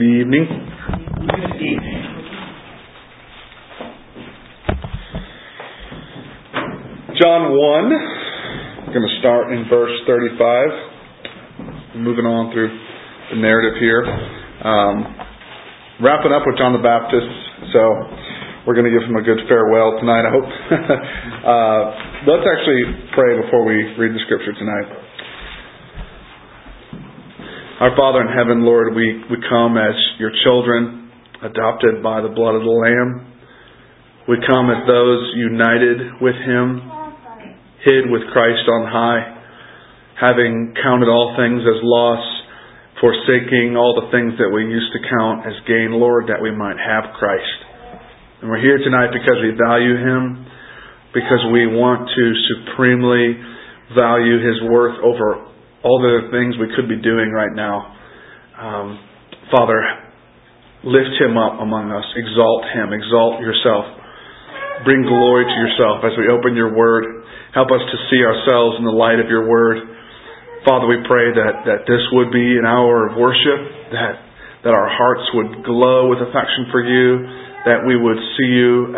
Good evening. Good evening. John 1. I'm going to start in verse 35. I'm moving on through the narrative here. Wrapping up with John the Baptist. So we're going to give him a good farewell tonight, I hope. Let's actually pray before we read the scripture tonight. Our Father in heaven, Lord, we come as your children, adopted by the blood of the Lamb. We come as those united with Him, hid with Christ on high, having counted all things as loss, forsaking all the things that we used to count as gain, Lord, that we might have Christ. And we're here tonight because we value Him, because we want to supremely value His worth over all the things we could be doing right now. Father, lift Him up among us. Exalt Him. Exalt yourself. Bring glory to yourself as we open your Word. Help us to see ourselves in the light of your Word. Father, we pray that this would be an hour of worship, that our hearts would glow with affection for you, that we would see you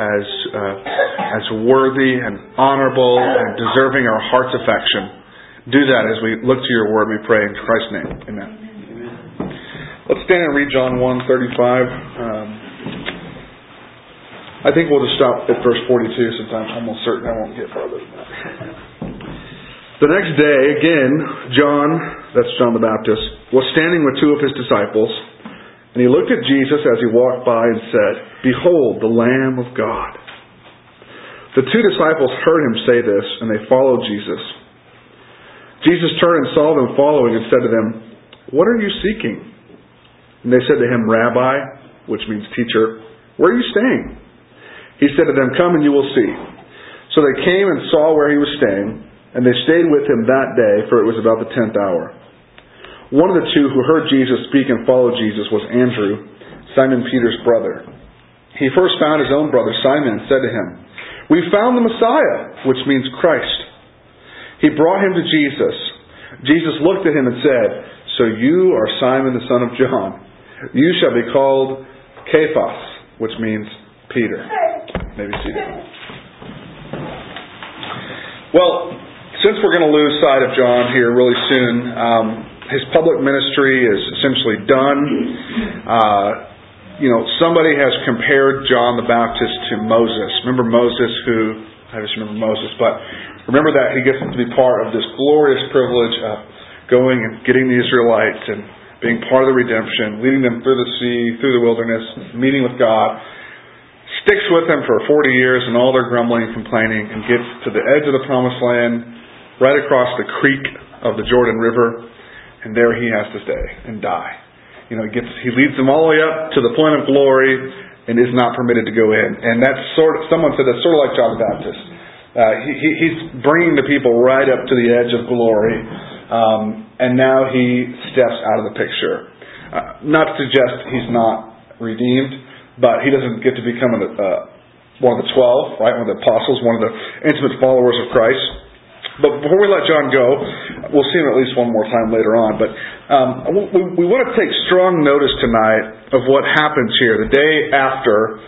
as worthy and honorable and deserving our heart's affection. Do that as we look to your word, we pray in Christ's name. Amen. Let's stand and read John 1:35. I think we'll just stop at verse 42 since I'm almost certain I won't get farther than that. The next day, again, John the Baptist, was standing with two of his disciples, and he looked at Jesus as he walked by and said, "Behold, the Lamb of God." The two disciples heard him say this, and they followed Jesus. Jesus turned and saw them following and said to them, "What are you seeking?" And they said to him, "Rabbi," which means teacher, "where are you staying?" He said to them, "Come and you will see." So they came and saw where he was staying, and they stayed with him that day, for it was about the 10th hour. One of the two who heard Jesus speak and followed Jesus was Andrew, Simon Peter's brother. He first found his own brother Simon and said to him, "We found the Messiah," which means Christ. He brought him to Jesus. Jesus looked at him and said, "So you are Simon the son of John. You shall be called Cephas," which means Peter. Maybe see that. Well, since we're going to lose sight of John here really soon, his public ministry is essentially done. Somebody has compared John the Baptist to Moses. Remember Moses remember that he gets to be part of this glorious privilege of going and getting the Israelites and being part of the redemption, leading them through the sea, through the wilderness, meeting with God, sticks with them for 40 years and all their grumbling and complaining, and gets to the edge of the promised land, right across the creek of the Jordan River, and there he has to stay and die. He leads them all the way up to the point of glory, and is not permitted to go in. And someone said that's sort of like John the Baptist. He's bringing the people right up to the edge of glory, and now he steps out of the picture. Not to suggest he's not redeemed, but he doesn't get to become one of the 12, right? One of the apostles, one of the intimate followers of Christ. But before we let John go, we'll see him at least one more time later on. But we want to take strong notice tonight of what happens here. The day after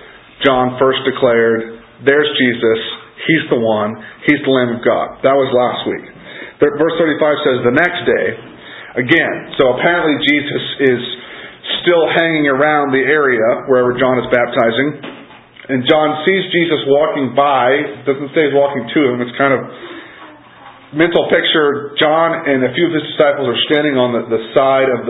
John first declared, there's Jesus, he's the one, he's the Lamb of God. That was last week. Verse 35 says, the next day, again. So apparently Jesus is still hanging around the area wherever John is baptizing. And John sees Jesus walking by, doesn't say he's walking to him, it's kind of mental picture. John and a few of his disciples are standing on the side of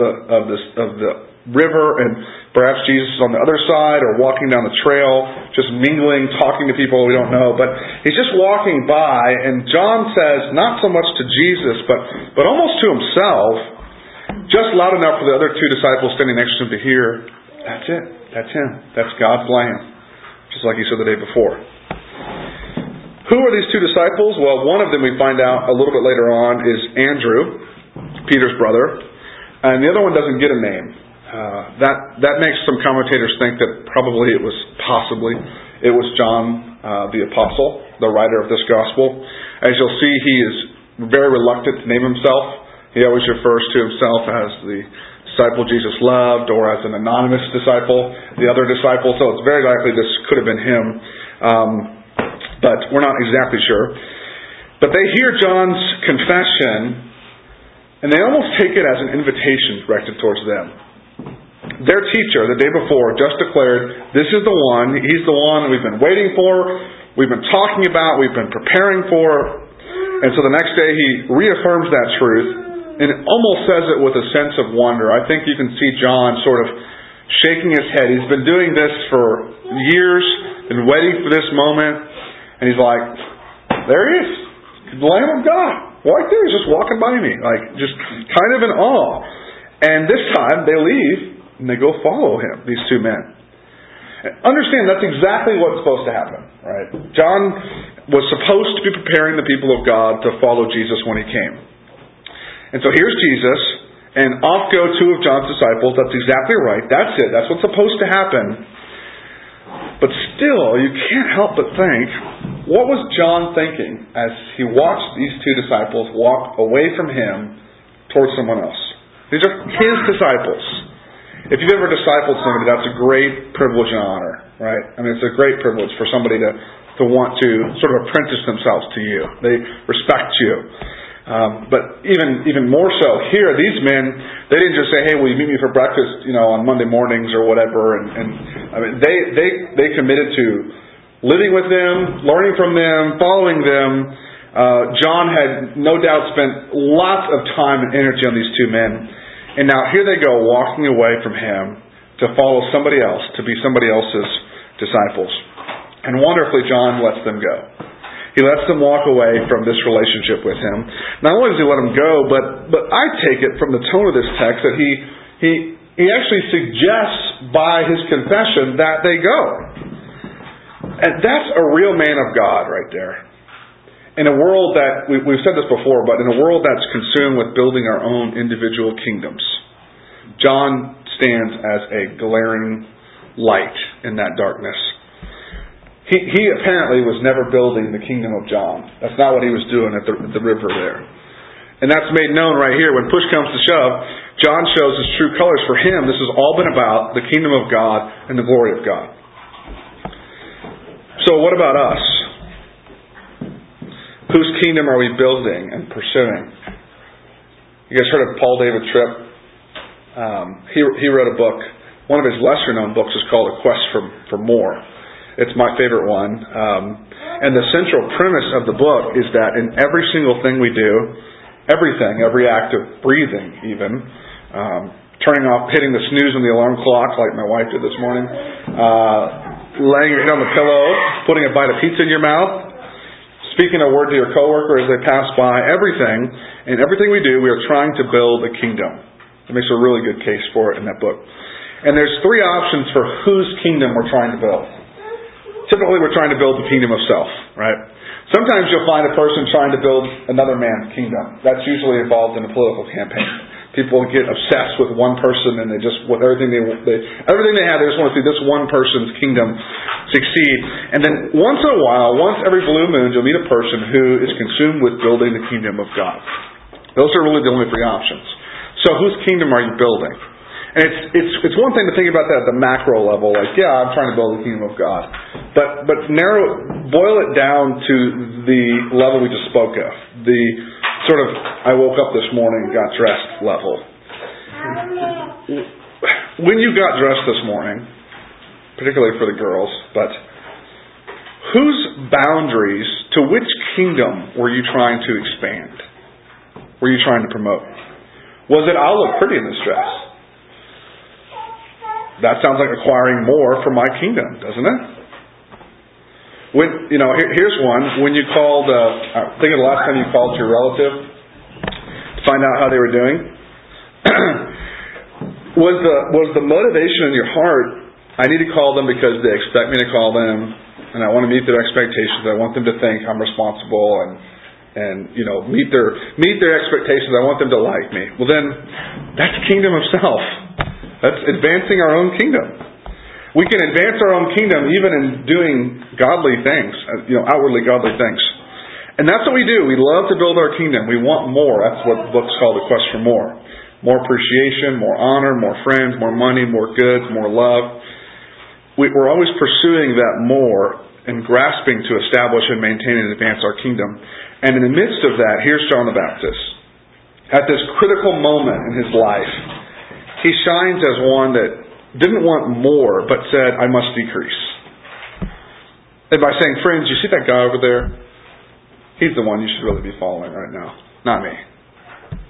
the river, and perhaps Jesus is on the other side or walking down the trail, just mingling, talking to people, we don't know. But he's just walking by, and John says, not so much to Jesus, but almost to himself, just loud enough for the other two disciples standing next to him to hear, "That's it. That's him. That's God's Lamb." Just like he said the day before. Who are these two disciples? Well, one of them we find out a little bit later on is Andrew, Peter's brother, and the other one doesn't get a name. That makes some commentators think that possibly it was John the Apostle, the writer of this Gospel. As you'll see, he is very reluctant to name himself. He always refers to himself as the disciple Jesus loved, or as an anonymous disciple, the other disciple. So it's very likely this could have been him, but we're not exactly sure. But they hear John's confession, and they almost take it as an invitation directed towards them. Their teacher, the day before, just declared, this is the one, he's the one we've been waiting for, we've been talking about, we've been preparing for. And so the next day he reaffirms that truth, and it almost says it with a sense of wonder. I think you can see John sort of shaking his head. He's been doing this for years, been waiting for this moment. And he's like, there he is, the Lamb of God. Right there, he's just walking by me. Like, just kind of in awe. And this time, they leave, and they go follow him, these two men. Understand, that's exactly what's supposed to happen, right? John was supposed to be preparing the people of God to follow Jesus when he came. And so here's Jesus, and off go two of John's disciples. That's exactly right. That's it. That's what's supposed to happen. But still, you can't help but think, what was John thinking as he watched these two disciples walk away from him towards someone else? These are his disciples. If you've ever discipled somebody, that's a great privilege and honor, right? I mean, it's a great privilege for somebody to want to sort of apprentice themselves to you. They respect you. But even more so here, these men, they didn't just say, hey, will you meet me for breakfast, you know, on Monday mornings or whatever. And I mean, they committed to living with them, learning from them, following them. John had no doubt spent lots of time and energy on these two men. And now here they go, walking away from him to follow somebody else, to be somebody else's disciples. And wonderfully, John lets them go. He lets them walk away from this relationship with him. Not only does he let them go, but I take it from the tone of this text that he actually suggests by his confession that they go. And that's a real man of God right there. In a world that, we've said this before, but in a world that's consumed with building our own individual kingdoms, John stands as a glaring light in that darkness. He apparently was never building the kingdom of John. That's not what he was doing at the river there. And that's made known right here. When push comes to shove, John shows his true colors. For him, this has all been about the kingdom of God and the glory of God. So what about us? Whose kingdom are we building and pursuing? You guys heard of Paul David Tripp? He wrote a book. One of his lesser-known books is called A Quest for More. It's my favorite one. And the central premise of the book is that in every single thing we do, everything, every act of breathing even, turning off, hitting the snooze on the alarm clock like my wife did this morning, laying your head on the pillow, putting a bite of pizza in your mouth, speaking a word to your coworker as they pass by, everything, and everything we do, we are trying to build a kingdom. It makes a really good case for it in that book. And there's three options for whose kingdom we're trying to build. Typically, we're trying to build the kingdom of self, right? Sometimes you'll find a person trying to build another man's kingdom. That's usually involved in a political campaign. People get obsessed with one person, and they just with everything they have, they just want to see this one person's kingdom succeed. And then once in a while, once every blue moon, you'll meet a person who is consumed with building the kingdom of God. Those are really the only three options. So, whose kingdom are you building? And it's one thing to think about that at the macro level, like, yeah, I'm trying to build the kingdom of God. But boil it down to the level we just spoke of, the sort of I woke up this morning and got dressed level. When you got dressed this morning, particularly for the girls, but whose boundaries, to which kingdom were you trying to expand? Were you trying to promote? Was it, I'll look pretty in this dress? That sounds like acquiring more for my kingdom, doesn't it? When, you know, here's one. When you called, I think of the last time you called your relative to find out how they were doing. was the motivation in your heart, I need to call them because they expect me to call them, and I want to meet their expectations. I want them to think I'm responsible and you know meet their expectations. I want them to like me. Well, then that's kingdom of self. That's advancing our own kingdom. We can advance our own kingdom even in doing godly things, you know, outwardly godly things. And that's what we do. We love to build our kingdom. We want more. That's what the book's called, A Quest for More. more appreciation, more honor, more friends, more money, more goods, more love. We're always pursuing that more and grasping to establish and maintain and advance our kingdom. And in the midst of that, here's John the Baptist. At this critical moment in his life, he shines as one that didn't want more, but said, I must decrease. And by saying, friends, you see that guy over there? He's the one you should really be following right now. Not me.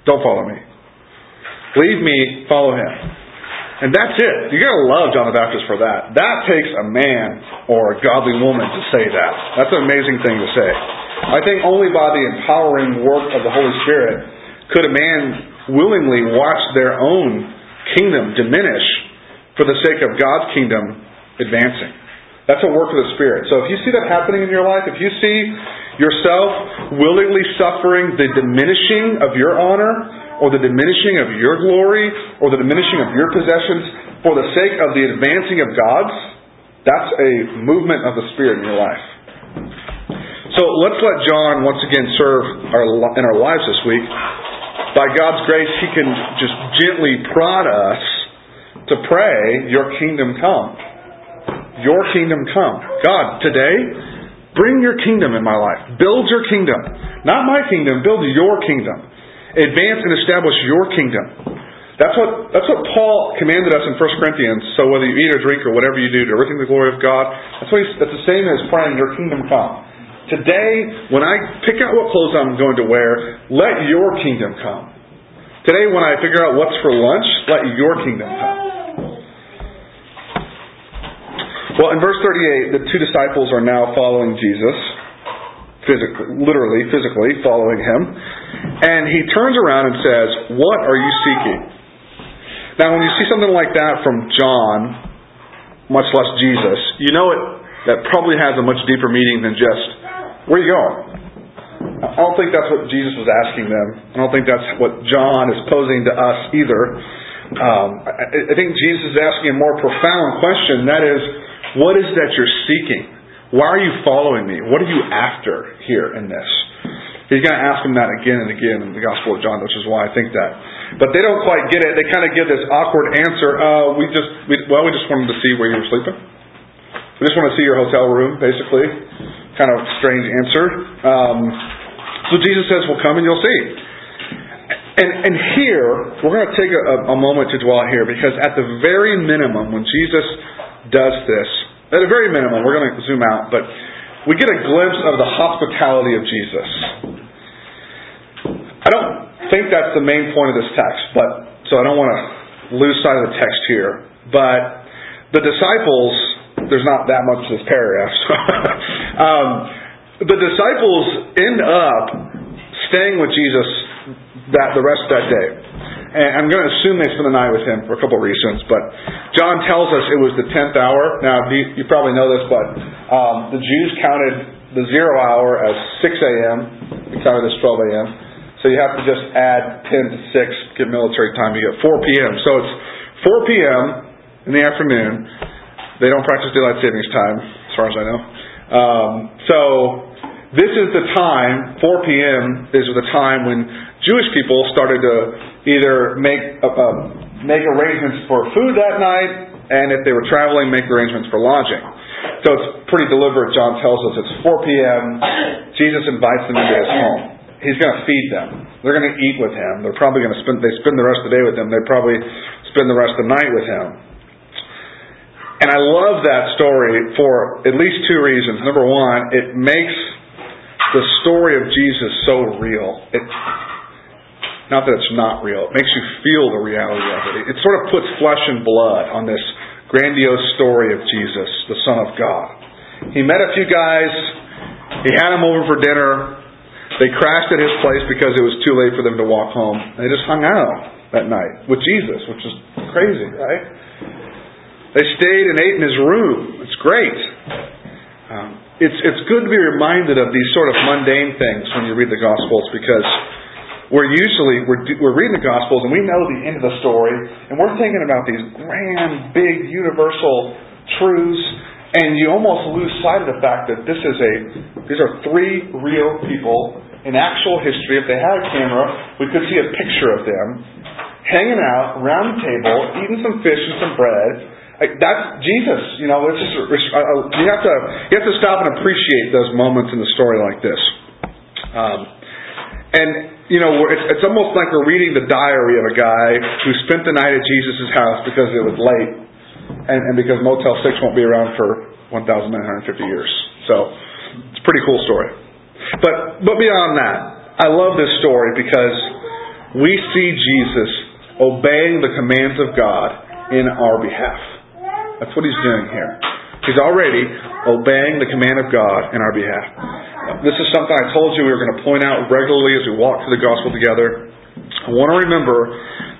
Don't follow me. Leave me, follow him. And that's it. You've got to love John the Baptist for that. That takes a man or a godly woman to say that. That's an amazing thing to say. I think only by the empowering work of the Holy Spirit could a man willingly watch their own kingdom diminish for the sake of God's kingdom advancing. That's a work of the Spirit. So if you see that happening in your life, if you see yourself willingly suffering the diminishing of your honor, or the diminishing of your glory, or the diminishing of your possessions for the sake of the advancing of God's, that's a movement of the Spirit in your life. So let's let John once again serve in our lives this week. By God's grace, he can just gently prod us to pray, your kingdom come. Your kingdom come. God, today, bring your kingdom in my life. Build your kingdom. Not my kingdom, build your kingdom. Advance and establish your kingdom. That's what Paul commanded us in 1 Corinthians. So whether you eat or drink or whatever you do, to everything the glory of God, that's the same as praying, your kingdom come. Today, when I pick out what clothes I'm going to wear, let your kingdom come. Today, when I figure out what's for lunch, let your kingdom come. Well, in verse 38, the two disciples are now following Jesus, physically following him. And he turns around and says, what are you seeking? Now, when you see something like that from John, much less Jesus, you know that probably has a much deeper meaning than just, where are you going? I don't think that's what Jesus was asking them. I don't think that's what John is posing to us either. I think Jesus is asking a more profound question. That is, what is that you're seeking? Why are you following me? What are you after here in this? He's going to ask them that again and again in the Gospel of John, which is why I think that. But they don't quite get it. They kind of give this awkward answer. We just wanted to see where you were sleeping. We just want to see your hotel room, basically. Kind of strange answer. So Jesus says, well, come and you'll see. And here, we're going to take a moment to dwell here, because at the very minimum, when Jesus does this, at the very minimum, we're going to zoom out, but we get a glimpse of the hospitality of Jesus. I don't think that's the main point of this text, so I don't want to lose sight of the text here. But the disciples, there's not that much to this paragraph. So the disciples end up staying with Jesus the rest of that day. And I'm going to assume they spent the night with him for a couple of reasons, but John tells us it was the 10th hour. Now, you probably know this, but the Jews counted the 0 hour as 6 a.m. They counted as 12 a.m. So you have to just add 10 to 6, get military time, you get 4 p.m. So it's 4 p.m. in the afternoon. They don't practice daylight savings time, as far as I know. So this is the time, 4 p.m. is the time when Jewish people started to either make arrangements for food that night, and if they were traveling, make arrangements for lodging. So it's pretty deliberate. John tells us it's 4 p.m. Jesus invites them into his home. He's going to feed them. They're going to eat with him. They're probably going to spend the rest of the day with him. They probably spend the rest of the night with him. And I love that story for at least two reasons. Number one, it makes the story of Jesus so real. Not that it's not real. It makes you feel the reality of it. It sort of puts flesh and blood on this grandiose story of Jesus, the Son of God. He met a few guys. He had them over for dinner. They crashed at his place because it was too late for them to walk home. They just hung out that night with Jesus, which is crazy, right? They stayed and ate in his room. It's great. It's good to be reminded of these sort of mundane things when you read the Gospels, because We're reading the Gospels and we know the end of the story, and we're thinking about these grand, big, universal truths, and you almost lose sight of the fact that these are three real people in actual history. If they had a camera, we could see a picture of them hanging out around the table, eating some fish and some bread. Like, that's Jesus. You know, it's just, you have to stop and appreciate those moments in the story like this. You know, it's almost like we're reading the diary of a guy who spent the night at Jesus' house because it was late, and because Motel 6 won't be around for 1,950 years. So, it's a pretty cool story. But beyond that, I love this story because we see Jesus obeying the commands of God in our behalf. That's what he's doing here. He's already obeying the command of God in our behalf. This is something I told you we were going to point out regularly as we walk through the gospel together. I want to remember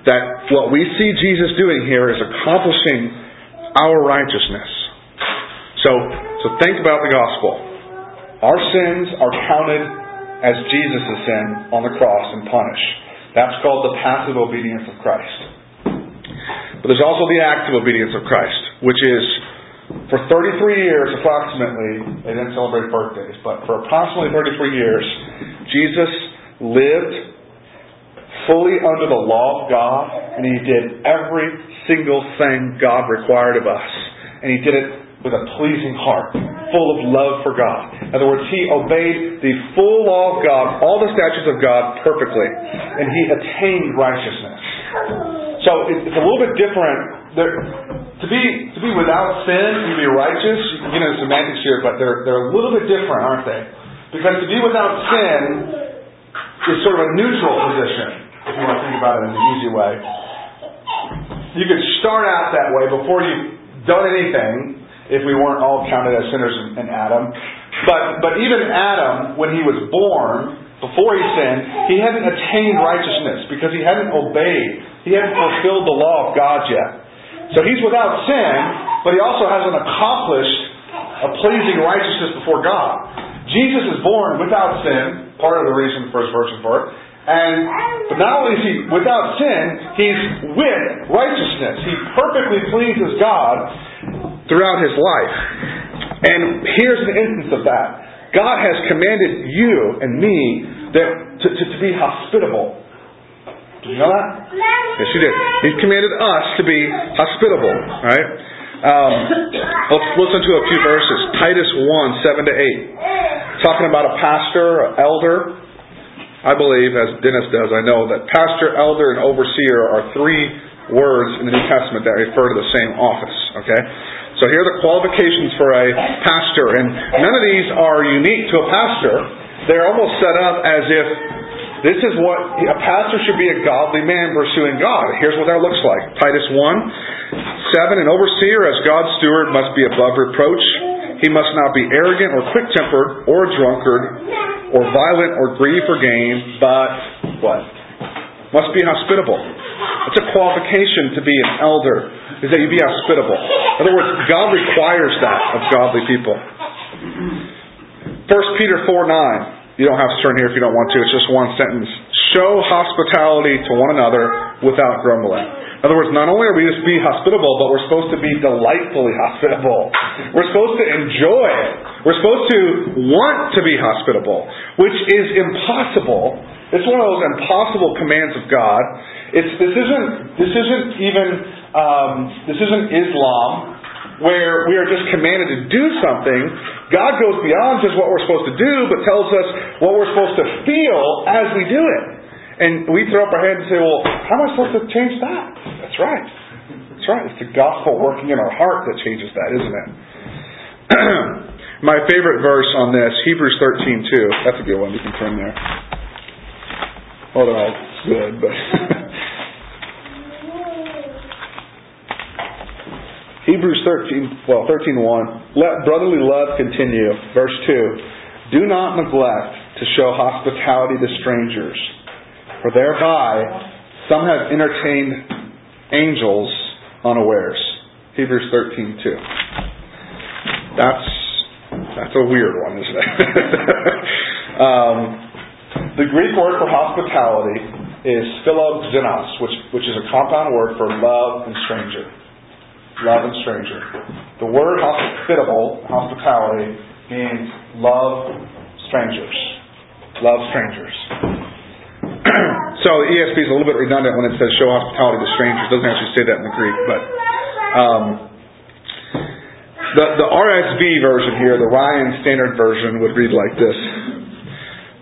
that what we see Jesus doing here is accomplishing our righteousness. So think about the gospel. Our sins are counted as Jesus' sin on the cross and punished. That's called the passive obedience of Christ. But there's also the active obedience of Christ, which is, for 33 years approximately, they didn't celebrate birthdays, but for approximately 33 years, Jesus lived fully under the law of God, and he did every single thing God required of us. And he did it with a pleasing heart, full of love for God. In other words, he obeyed the full law of God, all the statutes of God, perfectly. And he attained righteousness. So it's a little bit different. To be without sin, to be righteous, you can get into semantics here, but they're a little bit different, aren't they? Because to be without sin is sort of a neutral position, if you want to think about it in an easy way. You could start out that way before you've done anything, if we weren't all counted as sinners in Adam. But even Adam, when he was born, before he sinned, he hadn't attained righteousness because he hadn't obeyed. He hadn't fulfilled the law of God yet. So he's without sin, but he also hasn't accomplished a pleasing righteousness before God. Jesus is born without sin, part of the reason the first version for it. But not only is he without sin, he's with righteousness. He perfectly pleases God throughout his life. And here's an instance of that. God has commanded you and me to be hospitable. Did you know that? Yes, you did. He's commanded us to be hospitable. All right? Let's listen to a few verses. Titus 1:7-8. Talking about a pastor, an elder. I believe, as Dennis does, I know, that pastor, elder, and overseer are three words in the New Testament that refer to the same office. Okay? So here are the qualifications for a pastor. And none of these are unique to a pastor. They're almost set up as if this is what a pastor should be, a godly man pursuing God. Here's what that looks like. Titus 1:7, an overseer as God's steward must be above reproach. He must not be arrogant or quick-tempered or a drunkard or violent or greedy for gain, but what? Must be hospitable. It's a qualification to be an elder, is that you be hospitable. In other words, God requires that of godly people. 1 Peter 4:9. You don't have to turn here if you don't want to. It's just one sentence. Show hospitality to one another without grumbling. In other words, not only are we just be hospitable, but we're supposed to be delightfully hospitable. We're supposed to enjoy it. We're supposed to want to be hospitable, which is impossible. It's one of those impossible commands of God. This isn't Islam, where we are just commanded to do something. God goes beyond just what we're supposed to do, but tells us what we're supposed to feel as we do it. And we throw up our hands and say, well, how am I supposed to change that? That's right. That's right. It's the gospel working in our heart that changes that, isn't it? My favorite verse on this, Hebrews 13:2. That's a good one. You can turn there. Oh, they're all good, but... Hebrews 13:1. Let brotherly love continue. Verse 2. Do not neglect to show hospitality to strangers, for thereby some have entertained angels unawares. Hebrews 13:2. That's a weird one, isn't it? The Greek word for hospitality is philoxenos, which is a compound word for love and stranger. Love and stranger. The word hospitable, hospitality, means love strangers. Love strangers. So ESV is a little bit redundant when it says show hospitality to strangers. It doesn't actually say that in the Greek, but the RSV version here, the Ryan Standard Version, would read like this,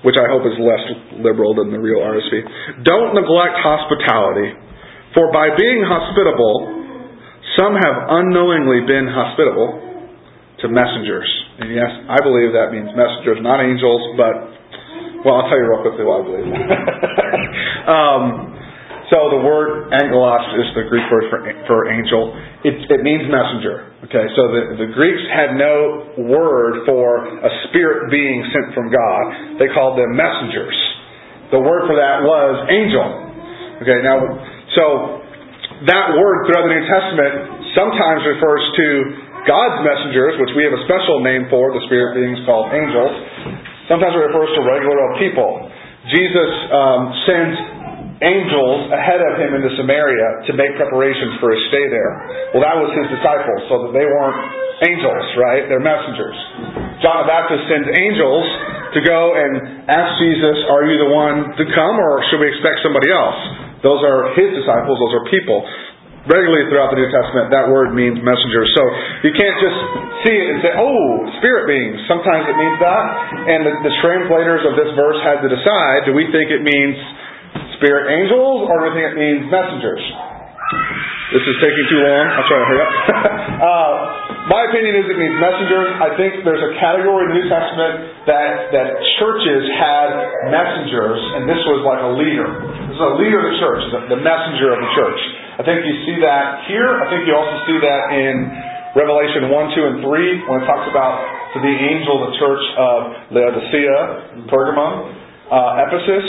which I hope is less liberal than the real RSV. Don't neglect hospitality, for by being hospitable, some have unknowingly been hospitable to messengers. And yes, I believe that means messengers, not angels, but, well, I'll tell you real quickly why I believe that. So the word angelos is the Greek word for angel. It means messenger. Okay, so the Greeks had no word for a spirit being sent from God. They called them messengers. The word for that was angel. Okay, now, so that word throughout the New Testament sometimes refers to God's messengers, which we have a special name for, the spirit beings called angels. Sometimes it refers to regular old people. Jesus sends angels ahead of him into Samaria to make preparations for his stay there. Well, that was his disciples, so that they weren't angels, right? They're messengers. John the Baptist sends angels to go and ask Jesus, are you the one to come, or should we expect somebody else? Those are his disciples. Those are people. Regularly throughout the New Testament, that word means messenger. So you can't just see it and say, oh, spirit beings. Sometimes it means that. And the translators of this verse had to decide, do we think it means spirit angels, or do we think it means messengers? This is taking too long. I'll try to hurry up. My opinion is it means messengers. I think there's a category in the New Testament that churches had messengers, and this was like a leader. This is a leader of the church, the messenger of the church. I think you see that here. I think you also see that in Revelation 1, 2, and 3, when it talks about to the angel of the church of Laodicea, Pergamum, Ephesus.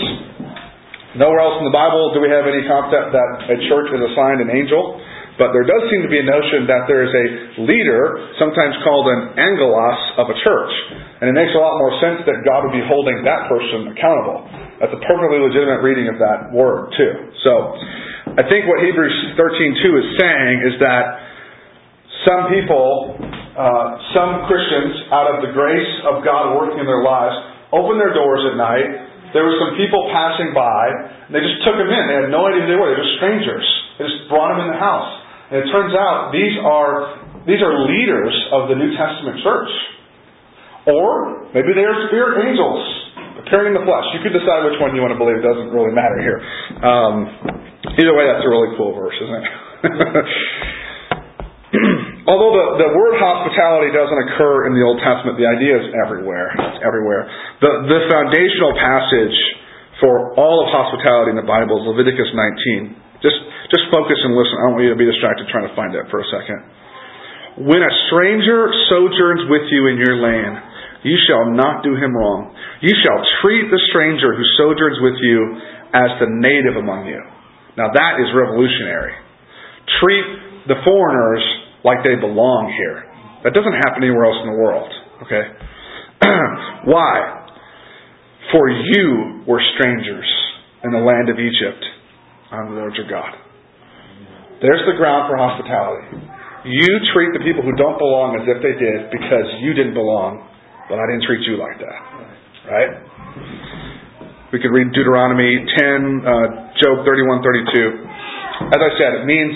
Nowhere else in the Bible do we have any concept that a church is assigned an angel, but there does seem to be a notion that there is a leader, sometimes called an angelos, of a church. And it makes a lot more sense that God would be holding that person accountable. That's a perfectly legitimate reading of that word, too. So I think what Hebrews 13:2 is saying is that some people, some Christians, out of the grace of God working in their lives, open their doors at night. There were some people passing by, and they just took them in. They had no idea who they were. They were strangers. They just brought them in the house. And it turns out these are leaders of the New Testament church. Or maybe they are spirit angels appearing in the flesh. You could decide which one you want to believe. It doesn't really matter here. Either way, that's a really cool verse, isn't it? Although the word hospitality doesn't occur in the Old Testament, the idea is everywhere. It's everywhere. The foundational passage for all of hospitality in the Bible is Leviticus 19. Just focus and listen. I don't want you to be distracted trying to find it for a second. When a stranger sojourns with you in your land, you shall not do him wrong. You shall treat the stranger who sojourns with you as the native among you. Now that is revolutionary. Treat the foreigners like they belong here. That doesn't happen anywhere else in the world. Okay? Why? For you were strangers in the land of Egypt. I'm the Lord your God. There's the ground for hospitality. You treat the people who don't belong as if they did, because you didn't belong, but I didn't treat you like that. Right? We could read Deuteronomy 10, Job 31:32. As I said, it means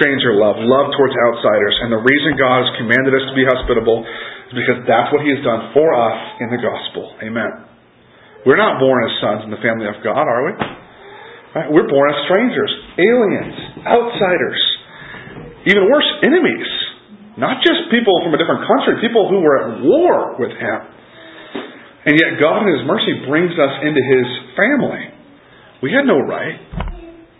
stranger love towards outsiders. And the reason God has commanded us to be hospitable is because that's what He has done for us in the gospel. Amen. We're not born as sons in the family of God, are we? Right? We're born as strangers, aliens, outsiders, even worse, enemies. Not just people from a different country, people who were at war with Him. And yet God in His mercy brings us into His family. We had no right.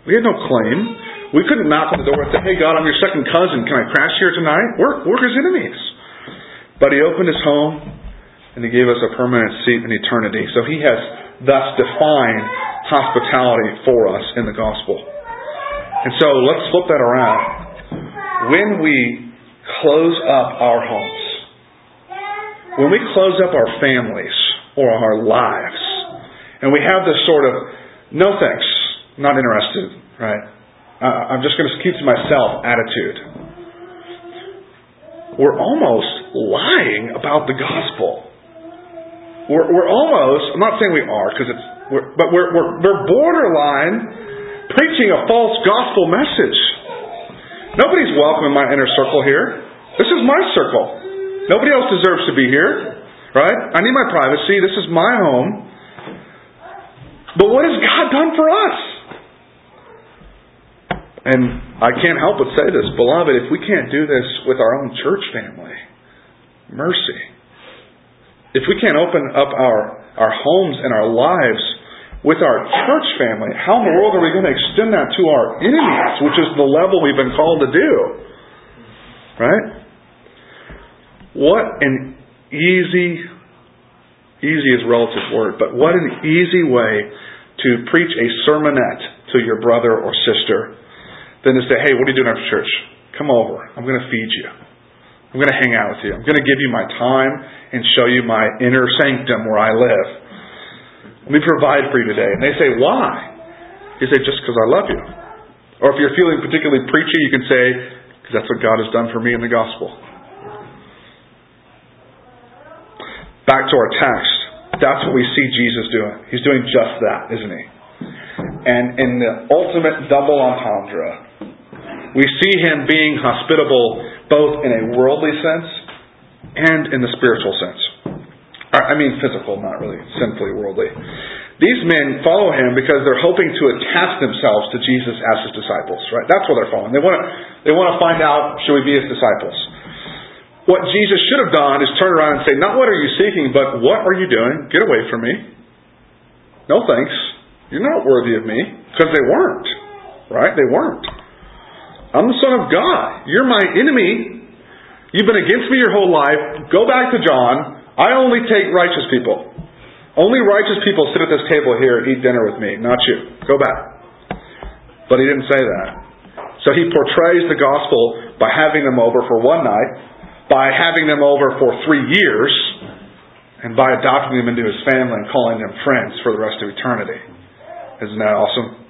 We had no claim. We couldn't knock on the door and say, hey God, I'm your second cousin. Can I crash here tonight? We're His enemies. But He opened His home and He gave us a permanent seat in eternity. So He has thus defined hospitality for us in the gospel. And so let's flip that around. When we close up our homes, when we close up our families or our lives, and we have this sort of, no thanks, not interested, right? I'm just going to keep to myself attitude. We're almost lying about the gospel. We're almost, I'm not saying we are, because it's, but we're borderline preaching a false gospel message. Nobody's welcome in my inner circle here. This is my circle. Nobody else deserves to be here, right? I need my privacy. This is my home. But what has God done for us? And I can't help but say this, beloved, if we can't do this with our own church family, mercy. If we can't open up our homes and our lives with our church family, how in the world are we going to extend that to our enemies, which is the level we've been called to do? Right? What an easy is relative word, but what an easy way to preach a sermonette to your brother or sister than to say, hey, what are you doing after church? Come over. I'm going to feed you. I'm going to hang out with you. I'm going to give you my time and show you my inner sanctum where I live. Let me provide for you today. And they say, why? You say, just because I love you. Or if you're feeling particularly preachy, you can say, because that's what God has done for me in the gospel. Back to our text. That's what we see Jesus doing. He's doing just that, isn't he? And in the ultimate double entendre, we see him being hospitable both in a worldly sense and in the spiritual sense. I mean physical, not really simply worldly. These men follow him because they're hoping to attach themselves to Jesus as his disciples. Right? That's what they're following. They want to find out, should we be his disciples? What Jesus should have done is turn around and say, not what are you seeking, but what are you doing? Get away from me. No thanks. You're not worthy of me. Because they weren't. Right? They weren't. I'm the Son of God. You're my enemy. You've been against me your whole life. Go back to John. I only take righteous people. Only righteous people sit at this table here and eat dinner with me. Not you. Go back. But he didn't say that. So he portrays the gospel by having them over for one night, by having them over for 3 years, and by adopting them into his family and calling them friends for the rest of eternity. Isn't that awesome?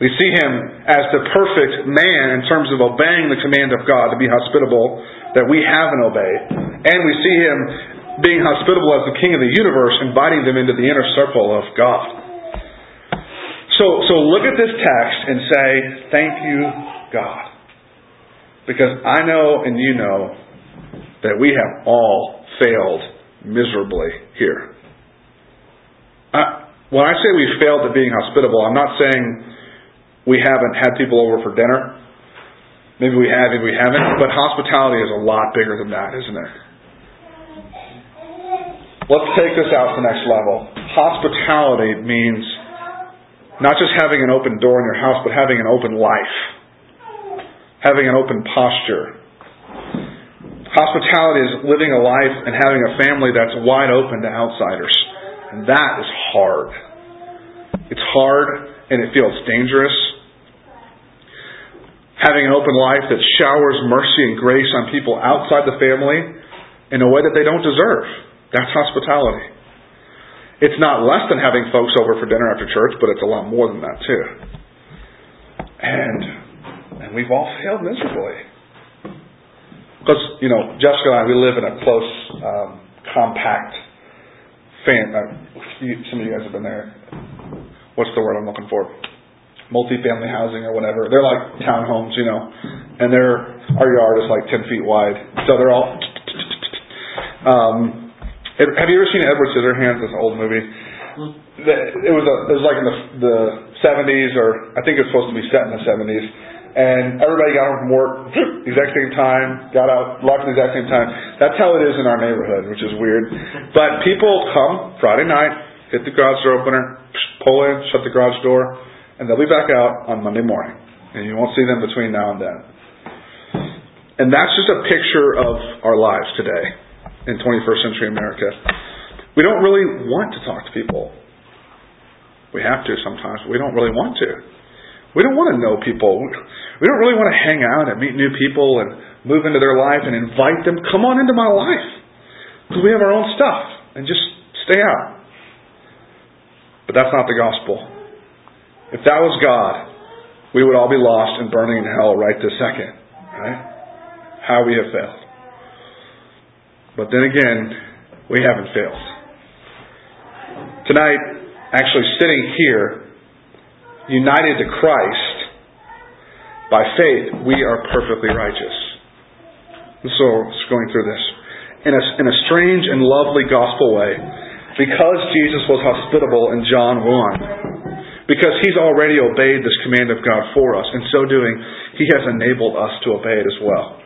We see him as the perfect man in terms of obeying the command of God to be hospitable that we haven't obeyed. And we see him being hospitable as the King of the universe, inviting them into the inner circle of God. So look at this text and say, thank you, God. Because I know and you know that we have all failed miserably here. When I say we failed at being hospitable, I'm not saying we haven't had people over for dinner. Maybe we have, maybe we haven't. But hospitality is a lot bigger than that, isn't it? Let's take this out to the next level. Hospitality means not just having an open door in your house, but having an open life. Having an open posture. Hospitality is living a life and having a family that's wide open to outsiders. And that is hard. It's hard and it feels dangerous. Having an open life that showers mercy and grace on people outside the family in a way that they don't deserve. That's hospitality. It's not less than having folks over for dinner after church, but it's a lot more than that too. And we've all failed miserably. Because, you know, Jessica and I, we live in a close, compact family. Some of you guys have been there. What's the word I'm looking for? Multi-family housing or whatever. They're like townhomes, you know. And our yard is like 10 feet wide. So they're all... have you ever seen Edward Scissorhands, this old movie? It was like in the 70s, or I think it was supposed to be set in the 70s. And everybody got home from work the exact same time, got out, left at the exact same time. That's how it is in our neighborhood, which is weird. But people come Friday night, hit the garage door opener, pull in, shut the garage door, and they'll be back out on Monday morning. And you won't see them between now and then. And that's just a picture of our lives today in 21st century America. We don't really want to talk to people. We have to sometimes, but we don't really want to. We don't want to know people. We don't really want to hang out and meet new people and move into their life and invite them, come on into my life. Because we have our own stuff and just stay out. But that's not the gospel. If that was God, we would all be lost and burning in hell right this second. Right? How we have failed. But then again, we haven't failed. Tonight, actually sitting here, united to Christ, by faith, we are perfectly righteous. And so, just going through this. In a strange and lovely gospel way, because Jesus was hospitable in John 1, because He's already obeyed this command of God for us, in so doing, He has enabled us to obey it as well.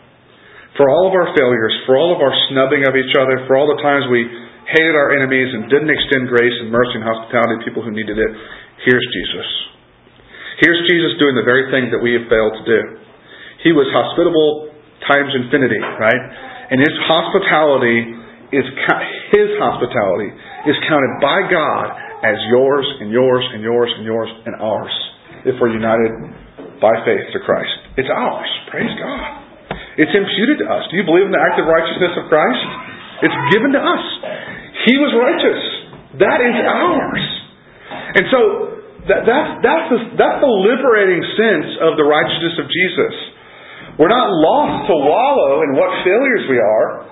For all of our failures, for all of our snubbing of each other, for all the times we hated our enemies and didn't extend grace and mercy and hospitality to people who needed it, here's Jesus. Here's Jesus doing the very thing that we have failed to do. He was hospitable times infinity, right? And His hospitality is counted by God as yours and yours and yours and yours and ours, if we're united by faith to Christ. It's ours. Praise God. It's imputed to us. Do you believe in the active righteousness of Christ? It's given to us. He was righteous. That is ours. And so, That's the liberating sense of the righteousness of Jesus. We're not lost to wallow in what failures we are.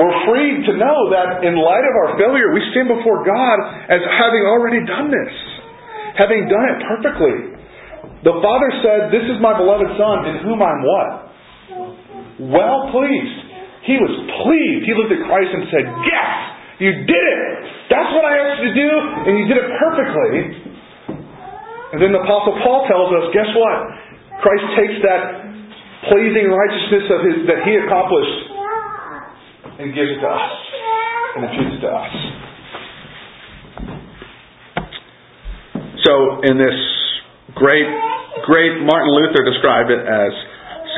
We're free to know that in light of our failure, we stand before God as having already done this, having done it perfectly. The Father said, "This is my beloved Son, in whom I'm what? Well pleased." He was pleased. He looked at Christ and said, "Yes, you did it. That's what I asked you to do, and you did it perfectly." And then the Apostle Paul tells us, guess what? Christ takes that pleasing righteousness of His that He accomplished and gives it to us. And imputes it to us. So, in this great Martin Luther described it as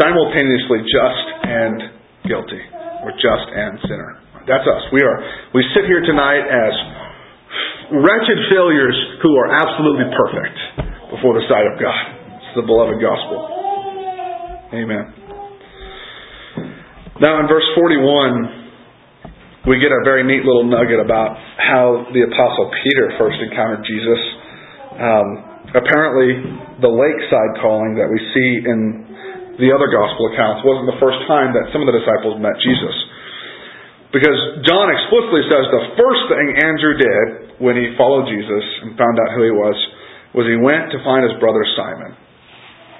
simultaneously just and guilty. Or just and sinner. That's us. We sit here tonight as wretched failures who are absolutely perfect before the sight of God. It's the beloved gospel. Amen. Now in verse 41, we get a very neat little nugget about how the Apostle Peter first encountered Jesus. Apparently, the lakeside calling that we see in the other gospel accounts wasn't the first time that some of the disciples met Jesus. Because John explicitly says the first thing Andrew did when he followed Jesus and found out who He was he went to find his brother Simon.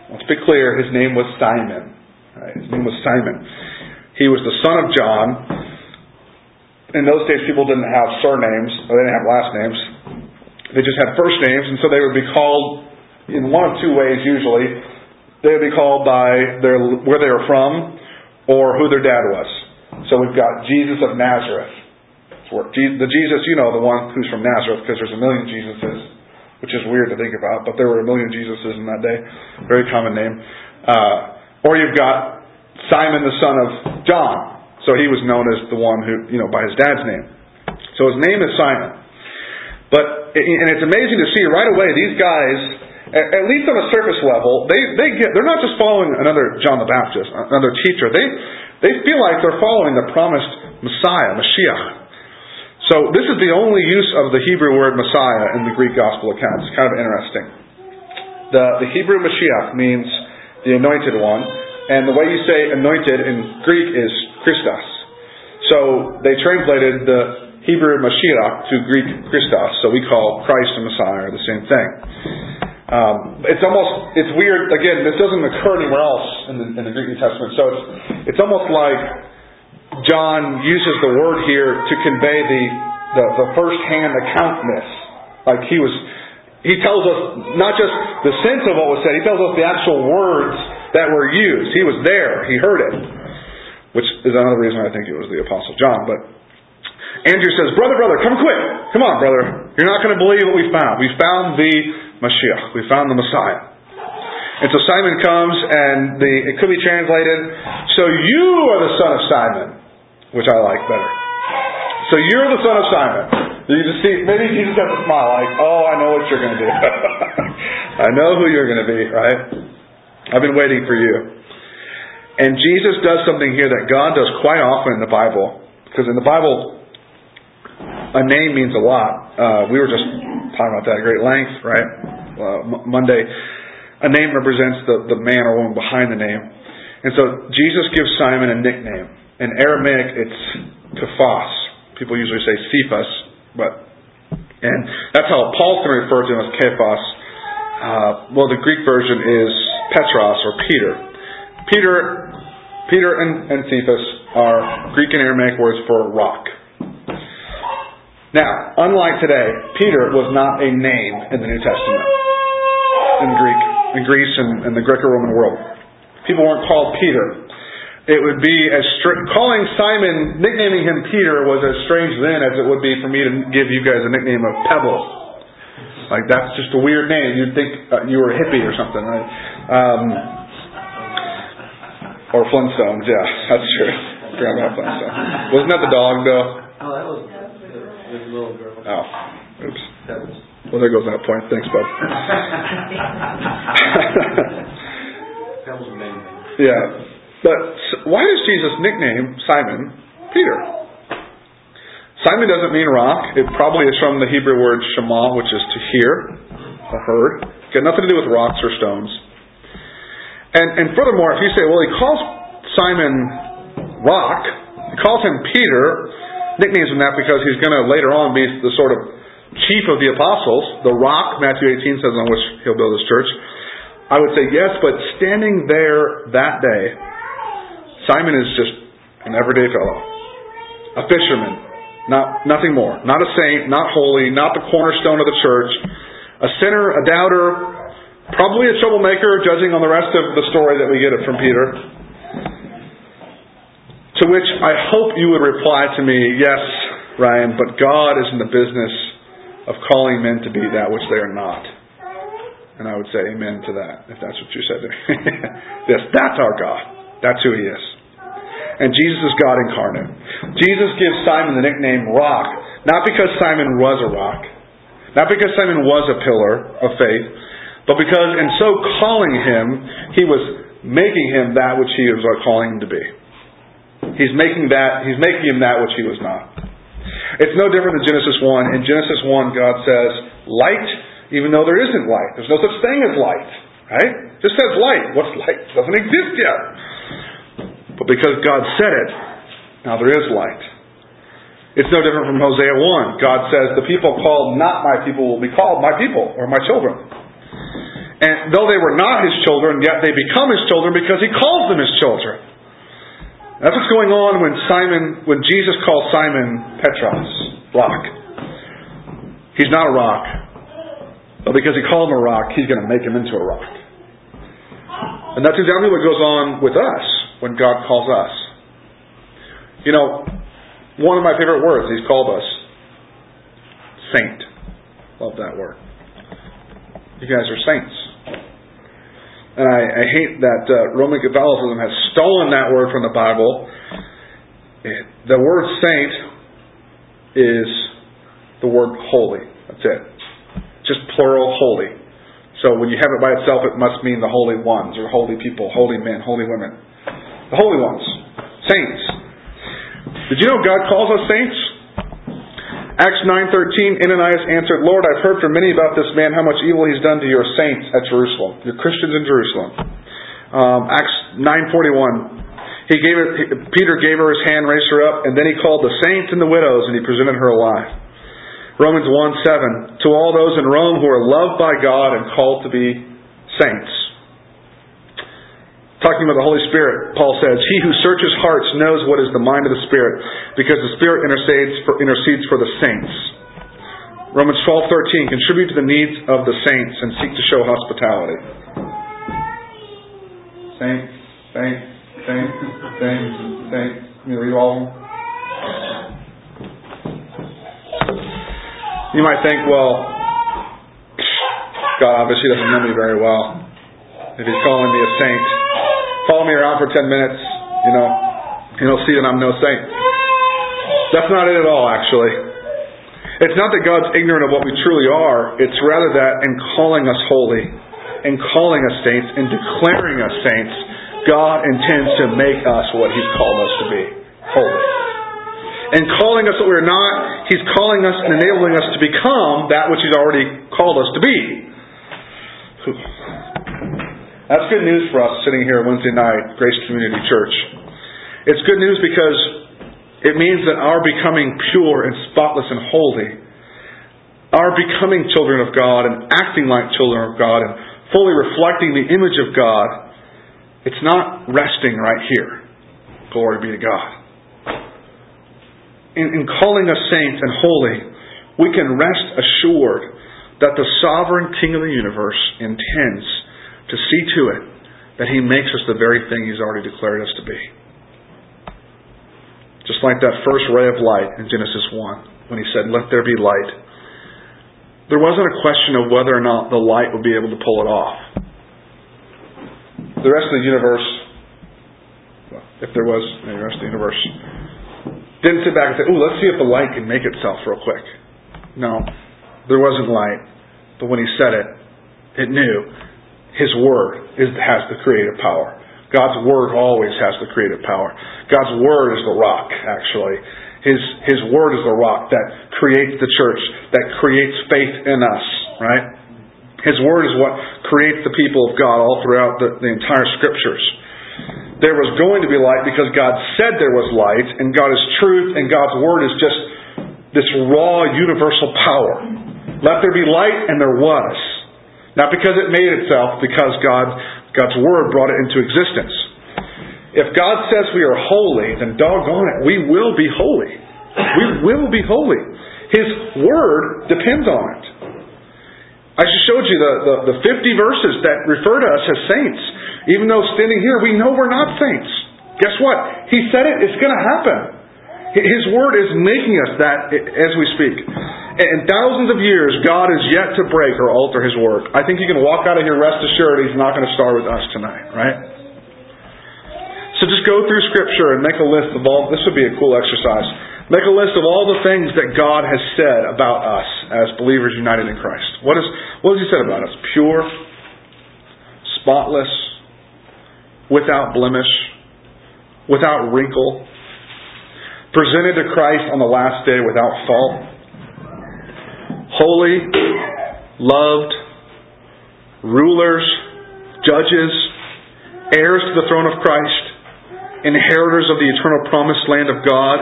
Let's be clear, his name was Simon. Right? His name was Simon. He was the son of John. In those days, people didn't have surnames, or they didn't have last names. They just had first names, and so they would be called in one of two ways usually. They would be called by where they were from or who their dad was. So we've got Jesus of Nazareth. The Jesus, you know, the one who's from Nazareth, because there's a million Jesuses, which is weird to think about, but there were a million Jesuses in that day. Very common name. Or you've got Simon, the son of John. So he was known as the one who, you know, by his dad's name. So his name is Simon. And it's amazing to see right away these guys, at least on a surface level, they're not just following another John the Baptist, another teacher. They feel like they're following the promised Messiah, Mashiach. So this is the only use of the Hebrew word Messiah in the Greek Gospel accounts. It's kind of interesting. The Hebrew Mashiach means the anointed one, and the way you say anointed in Greek is Christos. So they translated the Hebrew Mashiach to Greek Christos, so we call Christ and Messiah the same thing. It's weird, again, this doesn't occur anywhere else in the Greek New Testament, so it's almost like John uses the word here to convey the first-hand accountness. Like he tells us not just the sense of what was said, he tells us the actual words that were used. He was there, he heard it, which is another reason I think it was the Apostle John, but Andrew says, brother, come quick. Come on, brother. You're not going to believe what we found. We found the Mashiach. We found the Messiah. And so Simon comes, and it could be translated, so you are the son of Simon, which I like better. So you're the son of Simon. You just see, maybe Jesus has a smile like, oh, I know what you're going to do. I know who you're going to be, right? I've been waiting for you. And Jesus does something here that God does quite often in the Bible. Because in the Bible, a name means a lot. We were just talking about that at great length, right? Monday. A name represents the man or woman behind the name. And so Jesus gives Simon a nickname. In Aramaic, it's Cephas. People usually say Cephas, but And that's how Paul's going to refer to him as Cephas. The Greek version is Petros or Peter. Peter and Cephas are Greek and Aramaic words for rock. Now, unlike today, Peter was not a name in the New Testament in Greece and the Greco-Roman world. People weren't called Peter. It would be calling Simon, nicknaming him Peter, was as strange then as it would be for me to give you guys a nickname of Pebble. Like, that's just a weird name. You'd think you were a hippie or something, right? Or Flintstones, yeah, that's true. Grandma Flintstone. Wasn't that the dog, though? Oh, that was the little girl. Oh, oops. Well, there goes that point. Thanks, bud. That was amazing. Yeah. But why does Jesus nickname Simon Peter? Simon doesn't mean rock. It probably is from the Hebrew word Shema, which is to hear, or heard. It's got nothing to do with rocks or stones. And furthermore, if you say, well, he calls Simon rock, he calls him Peter, nicknames him that because he's going to later on be the sort of chief of the apostles, the rock, Matthew 18 says, on which he'll build his church. I would say yes, but standing there that day, Simon is just an everyday fellow. A fisherman. Nothing more. Not a saint, not holy, not the cornerstone of the church. A sinner, a doubter, probably a troublemaker, judging on the rest of the story that we get it from Peter. To which I hope you would reply to me, yes, Ryan, but God is in the business of calling men to be that which they are not. And I would say amen to that, if that's what you said to me. Yes, that's our God. That's who he is. And Jesus is God incarnate. Jesus gives Simon the nickname Rock, not because Simon was a rock, not because Simon was a pillar of faith, but because in so calling him, he was making him that which he was calling him to be. He's making him that which he was not. It's no different than Genesis 1. In Genesis 1, God says, light, even though there isn't light. There's no such thing as light. Right? Just says light. What's light? It doesn't exist yet. But because God said it, now there is light. It's no different from Hosea 1. God says, the people called not my people will be called my people, or my children. And though they were not his children, yet they become his children because he calls them his children. That's what's going on when Jesus calls Simon Petros, rock. He's not a rock. But because he called him a rock, he's going to make him into a rock. And that's exactly what goes on with us when God calls us. You know, one of my favorite words he's called us. Saint. Love that word. You guys are saints. And I hate that Roman Catholicism has stolen that word from the Bible. The word saint is the word holy. That's it. Just plural holy. So when you have it by itself, it must mean the holy ones, or holy people, holy men, holy women. The holy ones. Saints. Did you know God calls us saints? Acts 9:13, Ananias answered, Lord, I've heard from many about this man, how much evil he's done to your saints at Jerusalem, your Christians in Jerusalem. Acts 9:41, Peter gave her his hand, raised her up, and then he called the saints and the widows, and he presented her alive. Romans 1:7, to all those in Rome who are loved by God and called to be saints. Talking about the Holy Spirit, Paul says, he who searches hearts knows what is the mind of the Spirit, because the Spirit intercedes for the saints. Romans 12:13, contribute to the needs of the saints and seek to show hospitality. Saints. Can you read all of them? You might think, well, God obviously doesn't know me very well. If he's calling me a saint, follow me around for 10 minutes, and he'll see that I'm no saint. That's not it at all, actually. It's not that God's ignorant of what we truly are. It's rather that in calling us holy, in calling us saints, in declaring us saints, God intends to make us what he's called us to be, holy. In calling us what we're not, he's calling us and enabling us to become that which he's already called us to be. That's good news for us sitting here Wednesday night, Grace Community Church. It's good news because it means that our becoming pure and spotless and holy are becoming children of God and acting like children of God and fully reflecting the image of God, it's not resting right here. Glory be to God. In calling us saints and holy, we can rest assured that the sovereign King of the universe intends to see to it that He makes us the very thing He's already declared us to be. Just like that first ray of light in Genesis 1, when He said, "Let there be light." There wasn't a question of whether or not the light would be able to pull it off. The rest of the universe, well, if there was the rest of the universe, didn't sit back and say, "Ooh, let's see if the light can make itself real quick." No, there wasn't light. But when He said it, it knew. His Word has the creative power. God's Word always has the creative power. God's Word is the rock, actually. His Word is the rock that creates the church, that creates faith in us, right? His Word is what creates the people of God all throughout the entire Scriptures. There was going to be light because God said there was light, and God is truth, and God's Word is just this raw, universal power. Let there be light, and there was. Not because it made itself, because God's Word brought it into existence. If God says we are holy, then doggone it, we will be holy. We will be holy. His Word depends on it. I just showed you the 50 verses that refer to us as saints. Even though standing here, we know we're not saints. Guess what? He said it, it's going to happen. His Word is making us that as we speak. In thousands of years, God is yet to break or alter His Word. I think you can walk out of here, rest assured, He's not going to start with us tonight, right? So just go through Scripture and make a list of all, this would be a cool exercise, make a list of all the things that God has said about us as believers united in Christ. What has He said about us? Pure, spotless, without blemish, without wrinkle, presented to Christ on the last day without fault, holy, loved, rulers, judges, heirs to the throne of Christ, inheritors of the eternal promised land of God,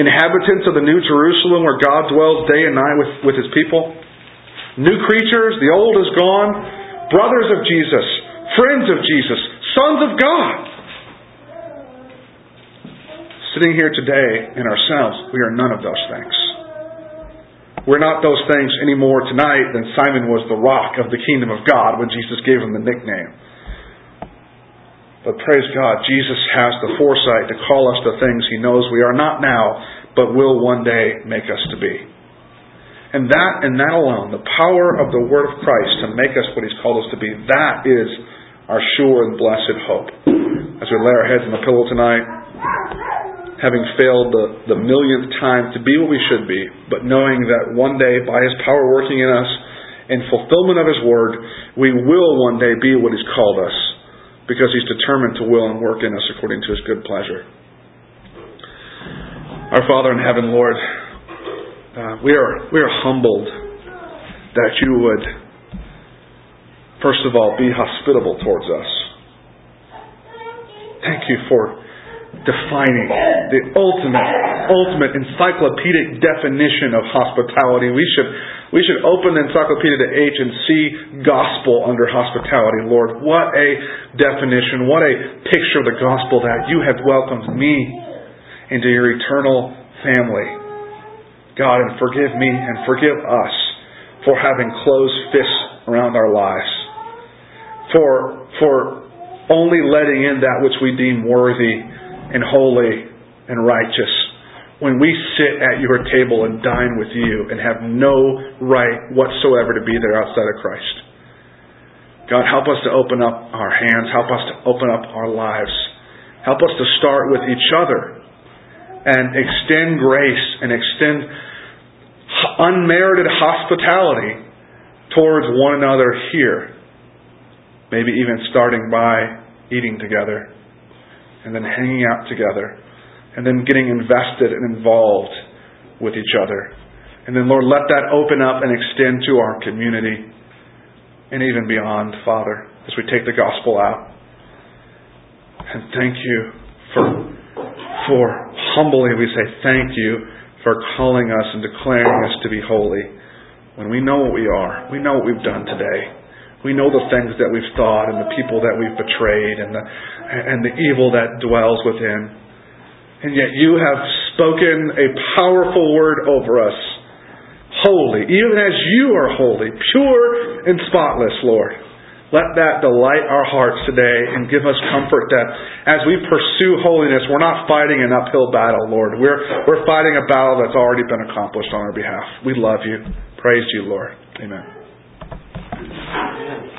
inhabitants of the New Jerusalem where God dwells day and night with His people, new creatures, the old is gone, brothers of Jesus, friends of Jesus, sons of God. Sitting here today in ourselves, we are none of those things. We're not those things any more tonight than Simon was the rock of the kingdom of God when Jesus gave him the nickname. But praise God, Jesus has the foresight to call us the things He knows we are not now, but will one day make us to be. And that alone, the power of the Word of Christ to make us what He's called us to be, that is our sure and blessed hope. As we lay our heads on the pillow tonight, having failed the millionth time to be what we should be, but knowing that one day, by His power working in us, in fulfillment of His Word, we will one day be what He's called us, because He's determined to will and work in us according to His good pleasure. Our Father in heaven, Lord, we are humbled that You would, first of all, be hospitable towards us. Thank You for defining the ultimate encyclopedic definition of hospitality. We should open the encyclopedia to H and see gospel under hospitality, Lord. What a definition, what a picture of the gospel that You have welcomed me into Your eternal family. God, and forgive me and forgive us for having closed fists around our lives, for only letting in that which we deem worthy and holy and righteous, when we sit at Your table and dine with You and have no right whatsoever to be there outside of Christ. God, help us to open up our hands. Help us to open up our lives. Help us to start with each other and extend grace and extend unmerited hospitality towards one another here. Maybe even starting by eating together, and then hanging out together, and then getting invested and involved with each other. And then, Lord, let that open up and extend to our community, and even beyond, Father, as we take the gospel out. And thank You for humbly we say thank You for calling us and declaring us to be holy. When we know what we are, we know what we've done today. We know the things that we've thought and the people that we've betrayed and the evil that dwells within. And yet you have spoken a powerful word over us. Holy, even as you are holy, pure and spotless, Lord. Let that delight our hearts today and give us comfort that as we pursue holiness, we're not fighting an uphill battle, Lord. We're fighting a battle that's already been accomplished on our behalf. We love you. Praise you, Lord. Amen.